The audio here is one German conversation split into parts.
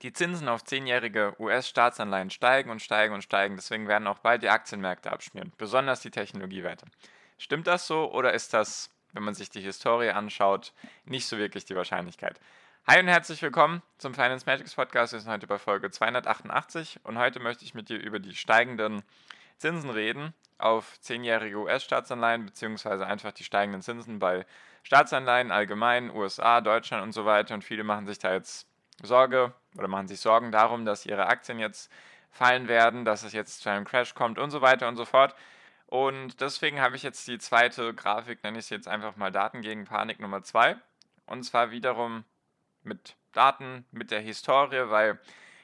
Die Zinsen auf 10-jährige US-Staatsanleihen steigen und steigen und steigen, deswegen werden auch bald die Aktienmärkte abschmieren, besonders die Technologiewerte. Stimmt das so oder ist das, wenn man sich die Historie anschaut, nicht so wirklich die Wahrscheinlichkeit? Hi und herzlich willkommen zum Finance-Magics-Podcast, wir sind heute bei Folge 288 und heute möchte ich mit dir über die steigenden Zinsen reden auf 10-jährige US-Staatsanleihen beziehungsweise einfach die steigenden Zinsen bei Staatsanleihen allgemein, USA, Deutschland und so weiter, und viele machen sich da jetzt Sorgen darum, dass ihre Aktien jetzt fallen werden, dass es jetzt zu einem Crash kommt und so weiter und so fort. Und deswegen habe ich jetzt die zweite Grafik, nenne ich sie jetzt einfach mal Daten gegen Panik Nummer 2. Und zwar wiederum mit Daten, mit der Historie, weil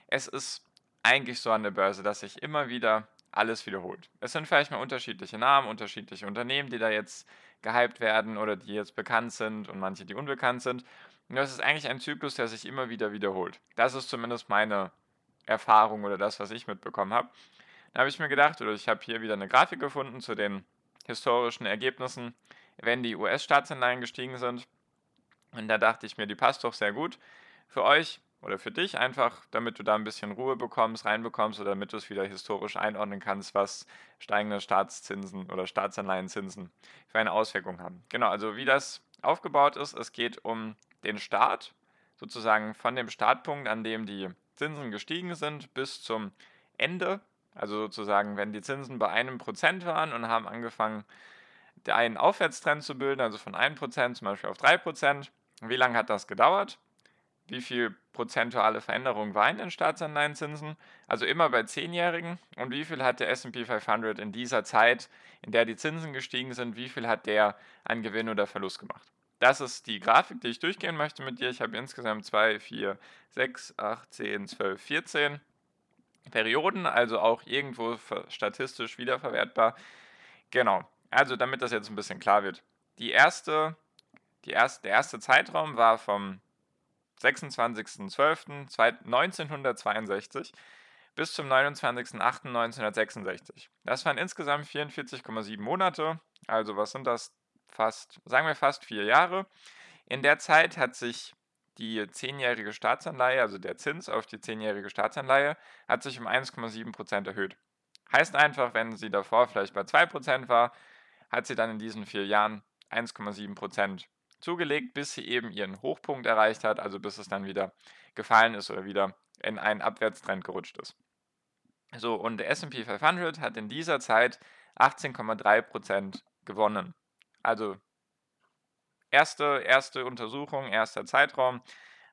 es ist eigentlich so an der Börse, dass sich immer wieder alles wiederholt. Es sind vielleicht mal unterschiedliche Namen, unterschiedliche Unternehmen, die da jetzt gehypt werden oder die jetzt bekannt sind und manche, die unbekannt sind. Und das ist eigentlich ein Zyklus, der sich immer wieder wiederholt. Das ist zumindest meine Erfahrung oder das, was ich mitbekommen habe. Da habe ich mir gedacht, oder ich habe hier wieder eine Grafik gefunden zu den historischen Ergebnissen, wenn die US-Staatsanleihen gestiegen sind. Und da dachte ich mir, die passt doch sehr gut für euch oder für dich einfach, damit du da ein bisschen Ruhe bekommst, reinbekommst oder damit du es wieder historisch einordnen kannst, was steigende Staatszinsen oder Staatsanleihenzinsen für eine Auswirkung haben. Genau, also wie das aufgebaut ist, es geht um den Start, sozusagen von dem Startpunkt, an dem die Zinsen gestiegen sind, bis zum Ende, also sozusagen, wenn die Zinsen bei 1% waren und haben angefangen, einen Aufwärtstrend zu bilden, also von 1% zum Beispiel auf 3%, wie lange hat das gedauert? Wie viel prozentuale Veränderung war in den Staatsanleihenzinsen? Also immer bei 10-Jährigen. Und wie viel hat der S&P 500 in dieser Zeit, in der die Zinsen gestiegen sind, wie viel hat der an Gewinn oder Verlust gemacht? Das ist die Grafik, die ich durchgehen möchte mit dir. Ich habe insgesamt 2, 4, 6, 8, 10, 12, 14 Perioden, also auch irgendwo statistisch wiederverwertbar. Genau, also damit das jetzt ein bisschen klar wird. Der erste Zeitraum war vom 26.12.1962 bis zum 29.08.1966. Das waren insgesamt 44,7 Monate, also was sind das? Fast 4 Jahre. In der Zeit hat sich die 10-jährige Staatsanleihe, also der Zins auf die 10-jährige Staatsanleihe, hat sich um 1,7% erhöht. Heißt einfach, wenn sie davor vielleicht bei 2% war, hat sie dann in diesen 4 Jahren 1,7% zugelegt, bis sie eben ihren Hochpunkt erreicht hat, also bis es dann wieder gefallen ist oder wieder in einen Abwärtstrend gerutscht ist. So, und der S&P 500 hat in dieser Zeit 18,3% gewonnen. Also erste Untersuchung, erster Zeitraum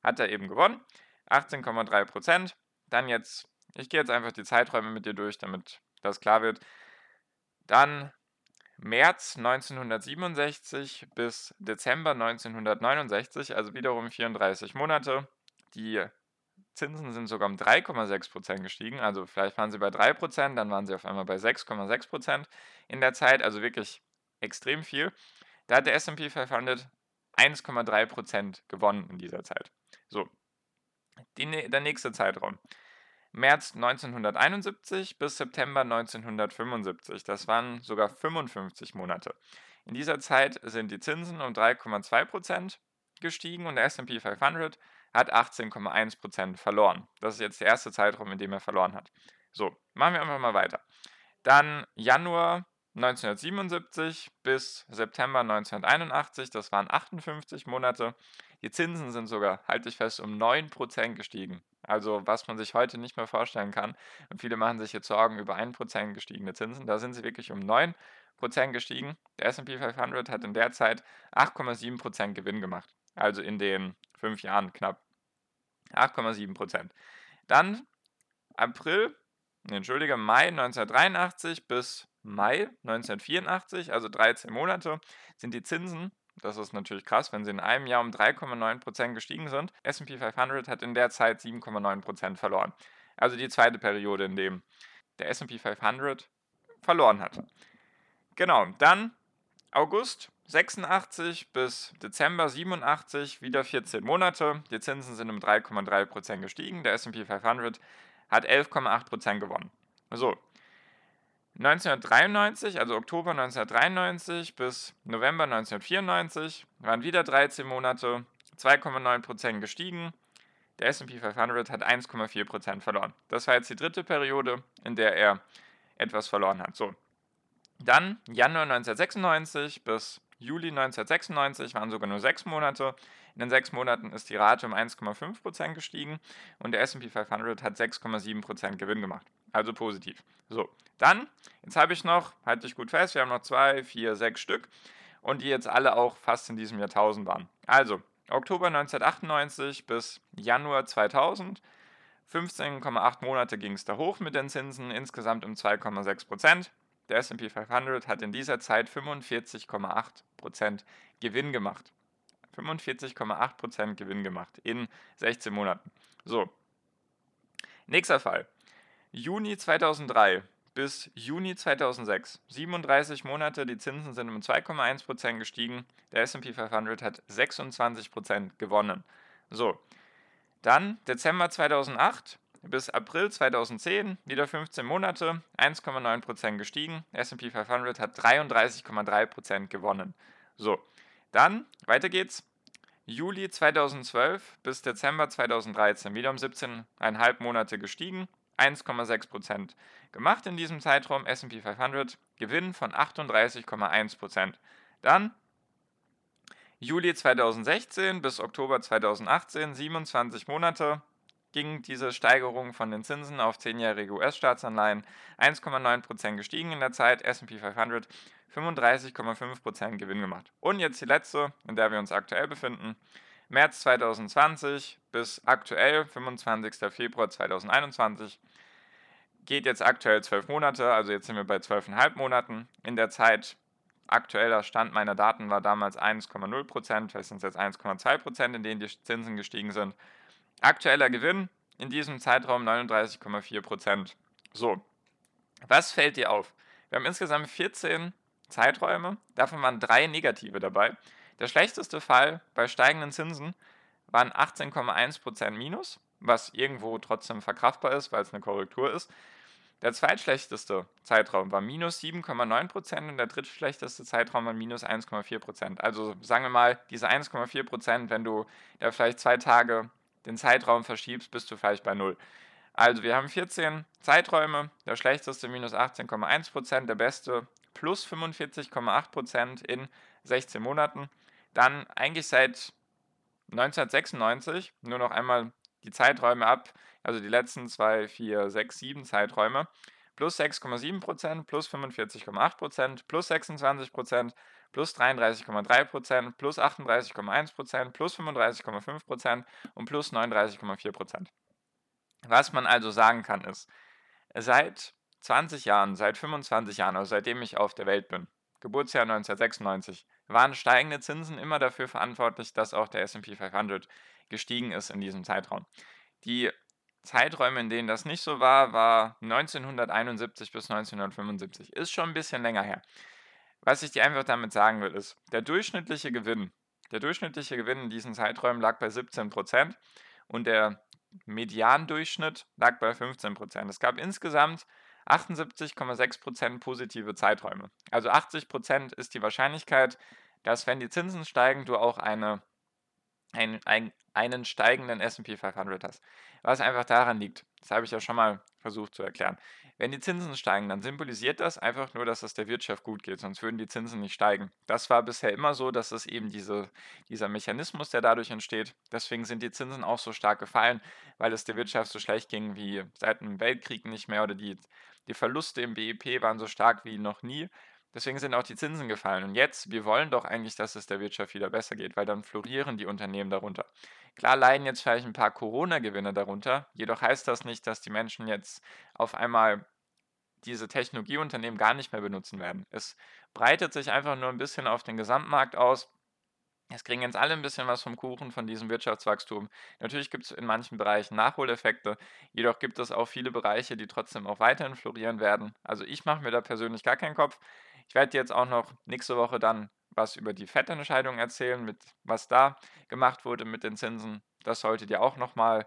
hat er eben gewonnen, 18,3%. Dann jetzt, ich gehe jetzt einfach die Zeiträume mit dir durch, damit das klar wird. Dann März 1967 bis Dezember 1969, also wiederum 34 Monate. Die Zinsen sind sogar um 3,6% gestiegen, also vielleicht waren sie bei 3%, dann waren sie auf einmal bei 6,6% in der Zeit, also wirklich extrem viel. Da hat der S&P 500 1,3% gewonnen in dieser Zeit. So, der nächste Zeitraum. März 1971 bis September 1975. Das waren sogar 55 Monate. In dieser Zeit sind die Zinsen um 3,2% gestiegen und der S&P 500 hat 18,1% verloren. Das ist jetzt der erste Zeitraum, in dem er verloren hat. So, machen wir einfach mal weiter. Dann Januar 1977 bis September 1981, das waren 58 Monate. Die Zinsen sind sogar, halte ich fest, um 9% gestiegen. Also was man sich heute nicht mehr vorstellen kann. Und viele machen sich jetzt Sorgen über 1% gestiegene Zinsen. Da sind sie wirklich um 9% gestiegen. Der S&P 500 hat in der Zeit 8,7% Gewinn gemacht. Also in den 5 Jahren knapp. 8,7%. Dann Mai 1983 bis Mai 1984, also 13 Monate, sind die Zinsen Das ist natürlich krass, wenn sie in einem Jahr um 3,9% gestiegen sind. S&P 500 hat in der Zeit 7,9% verloren. Also die zweite Periode, in dem der S&P 500 verloren hat. Genau, dann August 86 bis Dezember 87, wieder 14 Monate. Die Zinsen sind um 3,3% gestiegen. Der S&P 500 hat 11,8% gewonnen. So, 1993, also Oktober 1993 bis November 1994, waren wieder 13 Monate, 2,9% gestiegen. Der S&P 500 hat 1,4% verloren. Das war jetzt die dritte Periode, in der er etwas verloren hat. So, dann Januar 1996 bis Juli 1996 waren sogar nur 6 Monate. In den 6 Monaten ist die Rate um 1,5% gestiegen und der S&P 500 hat 6,7% Gewinn gemacht. Also positiv. So, dann, jetzt habe ich noch, halte ich gut fest, wir haben noch 2, 4, 6 Stück und die jetzt alle auch fast in diesem Jahrtausend waren. Also, Oktober 1998 bis Januar 2000, 15,8 Monate ging es da hoch mit den Zinsen, insgesamt um 2,6%. Der S&P 500 hat in dieser Zeit 45,8% Gewinn gemacht. 45,8% Gewinn gemacht in 16 Monaten. So, nächster Fall. Juni 2003 bis Juni 2006, 37 Monate, die Zinsen sind um 2,1% gestiegen, der S&P 500 hat 26% gewonnen. So, dann Dezember 2008 bis April 2010, wieder 15 Monate, 1,9% gestiegen, S&P 500 hat 33,3% gewonnen. So, dann, weiter geht's. Juli 2012 bis Dezember 2013, wieder um 17,5 Monate gestiegen, 1,6% gemacht in diesem Zeitraum, S&P 500, Gewinn von 38,1%. Dann Juli 2016 bis Oktober 2018, 27 Monate, ging diese Steigerung von den Zinsen auf 10-jährige US-Staatsanleihen, 1,9% gestiegen in der Zeit, S&P 500, 35,5% Gewinn gemacht. Und jetzt die letzte, in der wir uns aktuell befinden. März 2020 bis aktuell, 25. Februar 2021, geht jetzt aktuell 12 Monate, also jetzt sind wir bei 12,5 Monaten. In der Zeit, aktueller Stand meiner Daten war damals 1,0%, vielleicht sind es jetzt 1,2%, in denen die Zinsen gestiegen sind. Aktueller Gewinn in diesem Zeitraum 39,4%. So, was fällt dir auf? Wir haben insgesamt 14 Zeiträume, davon waren 3 negative dabei. Der schlechteste Fall bei steigenden Zinsen waren 18,1% minus, was irgendwo trotzdem verkraftbar ist, weil es eine Korrektur ist. Der zweitschlechteste Zeitraum war minus 7,9% und der drittschlechteste Zeitraum war minus 1,4%. Also sagen wir mal, diese 1,4%, wenn du da vielleicht 2 Tage den Zeitraum verschiebst, bist du vielleicht bei 0. Also wir haben 14 Zeiträume, der schlechteste minus 18,1%, der beste plus 45,8% in 16 Monaten. Dann eigentlich seit 1996 nur noch einmal die Zeiträume ab, also die letzten 2, 4, 6, 7 Zeiträume, plus 6,7%, plus 45,8%, plus 26%, plus 33,3%, plus 38,1%, plus 35,5% und plus 39,4%. Was man also sagen kann ist, seit 20 Jahren, seit 25 Jahren, also seitdem ich auf der Welt bin, Geburtsjahr 1996, waren steigende Zinsen immer dafür verantwortlich, dass auch der S&P 500 gestiegen ist in diesem Zeitraum. Die Zeiträume, in denen das nicht so war, war 1971 bis 1975. Ist schon ein bisschen länger her. Was ich dir einfach damit sagen will, ist, der durchschnittliche Gewinn in diesen Zeiträumen lag bei 17% und der Mediandurchschnitt lag bei 15%. Es gab insgesamt 78,6% positive Zeiträume. Also 80% ist die Wahrscheinlichkeit, dass, wenn die Zinsen steigen, du auch einen steigenden S&P 500 hast. Was einfach daran liegt, das habe ich ja schon mal versucht zu erklären. Wenn die Zinsen steigen, dann symbolisiert das einfach nur, dass es der Wirtschaft gut geht, sonst würden die Zinsen nicht steigen. Das war bisher immer so, dass es eben dieser Mechanismus, der dadurch entsteht. Deswegen sind die Zinsen auch so stark gefallen, weil es der Wirtschaft so schlecht ging wie seit dem Weltkrieg nicht mehr, oder die Verluste im BIP waren so stark wie noch nie. Deswegen sind auch die Zinsen gefallen. Und jetzt, wir wollen doch eigentlich, dass es der Wirtschaft wieder besser geht, weil dann florieren die Unternehmen darunter. Klar leiden jetzt vielleicht ein paar Corona-Gewinne darunter, jedoch heißt das nicht, dass die Menschen jetzt auf einmal diese Technologieunternehmen gar nicht mehr benutzen werden. Es breitet sich einfach nur ein bisschen auf den Gesamtmarkt aus. Es kriegen jetzt alle ein bisschen was vom Kuchen, von diesem Wirtschaftswachstum. Natürlich gibt es in manchen Bereichen Nachholeffekte, jedoch gibt es auch viele Bereiche, die trotzdem auch weiterhin florieren werden. Also ich mache mir da persönlich gar keinen Kopf. Ich werde jetzt auch noch nächste Woche dann was über die FED-Entscheidung erzählen, mit was da gemacht wurde mit den Zinsen. Das sollte dir auch nochmal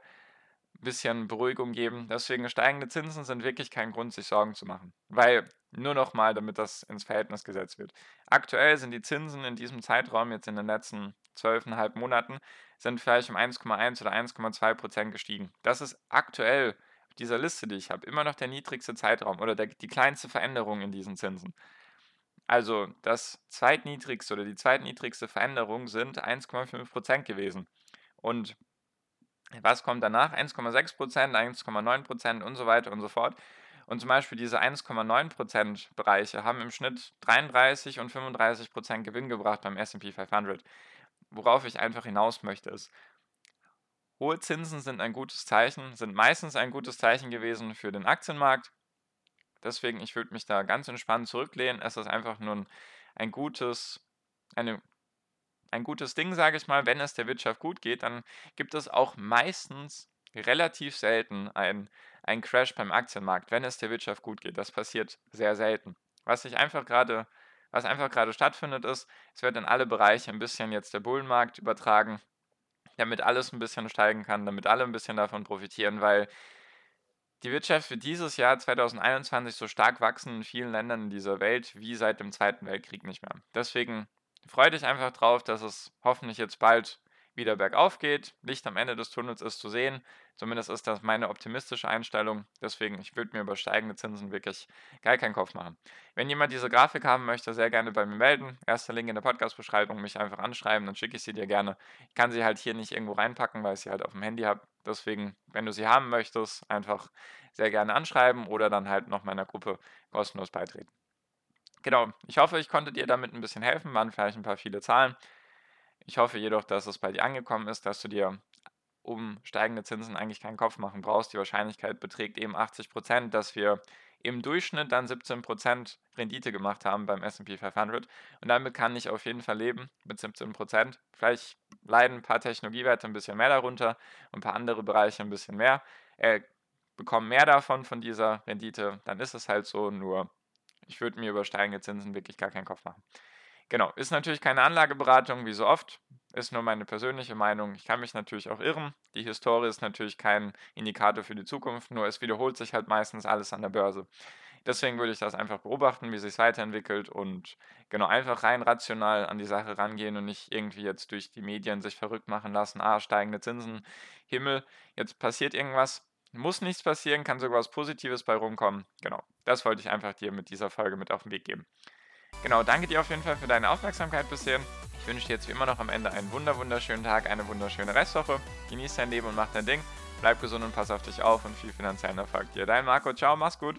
ein bisschen Beruhigung geben. Deswegen steigende Zinsen sind wirklich kein Grund, sich Sorgen zu machen. Weil, nur nochmal, damit das ins Verhältnis gesetzt wird. Aktuell sind die Zinsen in diesem Zeitraum, jetzt in den letzten 12,5 Monaten, sind vielleicht um 1,1 oder 1,2% gestiegen. Das ist aktuell auf dieser Liste, die ich habe, immer noch der niedrigste Zeitraum oder die kleinste Veränderung in diesen Zinsen. Also das zweitniedrigste oder die zweitniedrigste Veränderung sind 1,5% gewesen. Und was kommt danach? 1,6%, 1,9% und so weiter und so fort. Und zum Beispiel diese 1,9% Bereiche haben im Schnitt 33 und 35% Gewinn gebracht beim S&P 500. Worauf ich einfach hinaus möchte ist, hohe Zinsen sind ein gutes Zeichen, sind meistens ein gutes Zeichen gewesen für den Aktienmarkt. Deswegen, ich würde mich da ganz entspannt zurücklehnen. Es ist einfach nur ein gutes Ding, sage ich mal. Wenn es der Wirtschaft gut geht, dann gibt es auch meistens relativ selten ein Crash beim Aktienmarkt, wenn es der Wirtschaft gut geht. Das passiert sehr selten. Was einfach gerade stattfindet ist, es wird in alle Bereiche ein bisschen jetzt der Bullenmarkt übertragen, damit alles ein bisschen steigen kann, damit alle ein bisschen davon profitieren, weil die Wirtschaft wird dieses Jahr 2021 so stark wachsen in vielen Ländern in dieser Welt wie seit dem Zweiten Weltkrieg nicht mehr. Deswegen freue dich einfach drauf, dass es hoffentlich jetzt bald wieder bergauf geht. Licht am Ende des Tunnels ist zu sehen. Zumindest ist das meine optimistische Einstellung. Deswegen, ich würde mir über steigende Zinsen wirklich gar keinen Kopf machen. Wenn jemand diese Grafik haben möchte, sehr gerne bei mir melden. Erster Link in der Podcast-Beschreibung, mich einfach anschreiben, dann schicke ich sie dir gerne. Ich kann sie halt hier nicht irgendwo reinpacken, weil ich sie halt auf dem Handy habe. Deswegen, wenn du sie haben möchtest, einfach sehr gerne anschreiben oder dann halt noch meiner Gruppe kostenlos beitreten. Genau, ich hoffe, ich konnte dir damit ein bisschen helfen, waren vielleicht ein paar viele Zahlen. Ich hoffe jedoch, dass es bei dir angekommen ist, dass du dir um steigende Zinsen eigentlich keinen Kopf machen brauchst. Die Wahrscheinlichkeit beträgt eben 80%, dass wir im Durchschnitt dann 17% Rendite gemacht haben beim S&P 500. Und damit kann ich auf jeden Fall leben mit 17%. Vielleicht leiden ein paar Technologiewerte ein bisschen mehr darunter und ein paar andere Bereiche ein bisschen mehr. Bekommen mehr davon von dieser Rendite, dann ist es halt so, nur ich würde mir über steigende Zinsen wirklich gar keinen Kopf machen. Genau, ist natürlich keine Anlageberatung, wie so oft, ist nur meine persönliche Meinung. Ich kann mich natürlich auch irren. Die Historie ist natürlich kein Indikator für die Zukunft, nur es wiederholt sich halt meistens alles an der Börse. Deswegen würde ich das einfach beobachten, wie sich es weiterentwickelt und genau einfach rein rational an die Sache rangehen und nicht irgendwie jetzt durch die Medien sich verrückt machen lassen. Ah, steigende Zinsen, Himmel, jetzt passiert irgendwas. Muss nichts passieren, kann sogar was Positives bei rumkommen. Genau, das wollte ich einfach dir mit dieser Folge mit auf den Weg geben. Genau, danke dir auf jeden Fall für deine Aufmerksamkeit bisher. Ich wünsche dir jetzt wie immer noch am Ende einen wunderschönen Tag, eine wunderschöne Restwoche. Genieß dein Leben und mach dein Ding. Bleib gesund und pass auf dich auf und viel finanziellen Erfolg dir. Dein Marco, ciao, mach's gut.